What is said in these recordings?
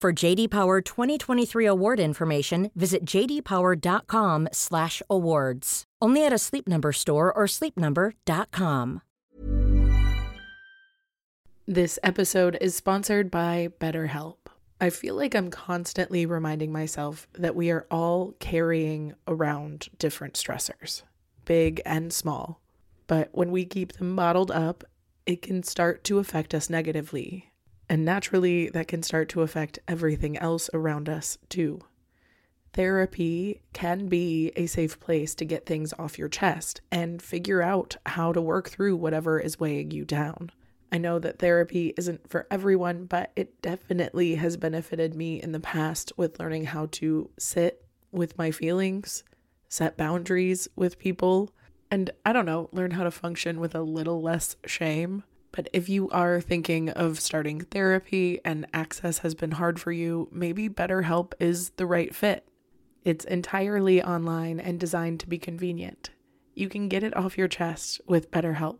For JD Power 2023 award information, visit jdpower.com/awards. Only at a Sleep Number store or sleepnumber.com. This episode is sponsored by BetterHelp. I feel like I'm constantly reminding myself that we are all carrying around different stressors, big and small. But when we keep them bottled up, it can start to affect us negatively. And naturally, that can start to affect everything else around us too. Therapy can be a safe place to get things off your chest and figure out how to work through whatever is weighing you down. I know that therapy isn't for everyone, but it definitely has benefited me in the past with learning how to sit with my feelings, set boundaries with people, and I don't know, learn how to function with a little less shame. But if you are thinking of starting therapy and access has been hard for you, maybe BetterHelp is the right fit. It's entirely online and designed to be convenient. You can get it off your chest with BetterHelp.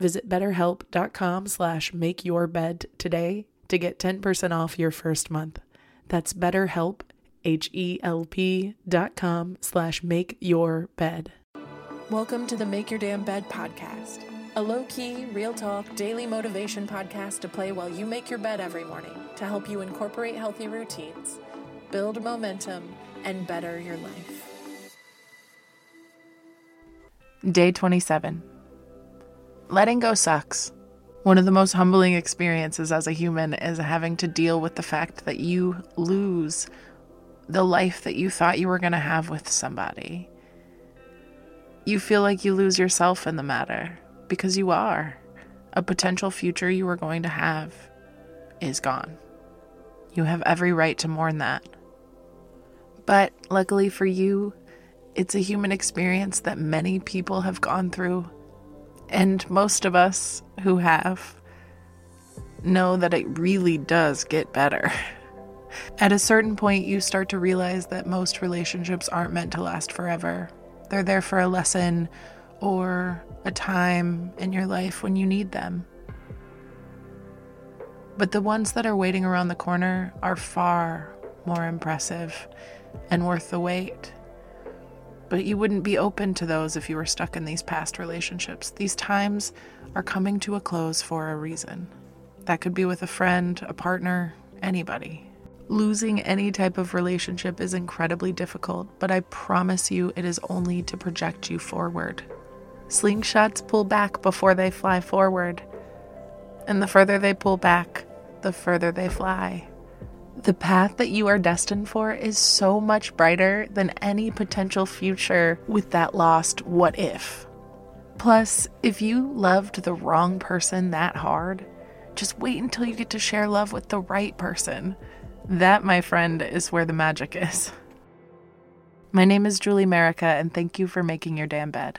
Visit BetterHelp.com/makeyourbed today to get 10% off your first month. That's BetterHelp, HELP.com/makeyourbed. Welcome to the Make Your Damn Bed podcast. A low-key, real-talk, daily motivation podcast to play while you make your bed every morning to help you incorporate healthy routines, build momentum, and better your life. Day 27. Letting go sucks. One of the most humbling experiences as a human is having to deal with the fact that you lose the life that you thought you were going to have with somebody. You feel like you lose yourself in the matter. Because you are. A potential future you were going to have is gone. You have every right to mourn that. But luckily for you, it's a human experience that many people have gone through. And most of us who have know that it really does get better. At a certain point, you start to realize that most relationships aren't meant to last forever. They're there for a lesson, or a time in your life when you need them. But the ones that are waiting around the corner are far more impressive and worth the wait. But you wouldn't be open to those if you were stuck in these past relationships. These times are coming to a close for a reason. That could be with a friend, a partner, anybody. Losing any type of relationship is incredibly difficult, but I promise you it is only to project you forward. Slingshots pull back before they fly forward. And the further they pull back, the further they fly. The path that you are destined for is so much brighter than any potential future with that lost what if. Plus, if you loved the wrong person that hard, just wait until you get to share love with the right person. That, my friend, is where the magic is. My name is Julie Merica, and thank you for making your damn bed.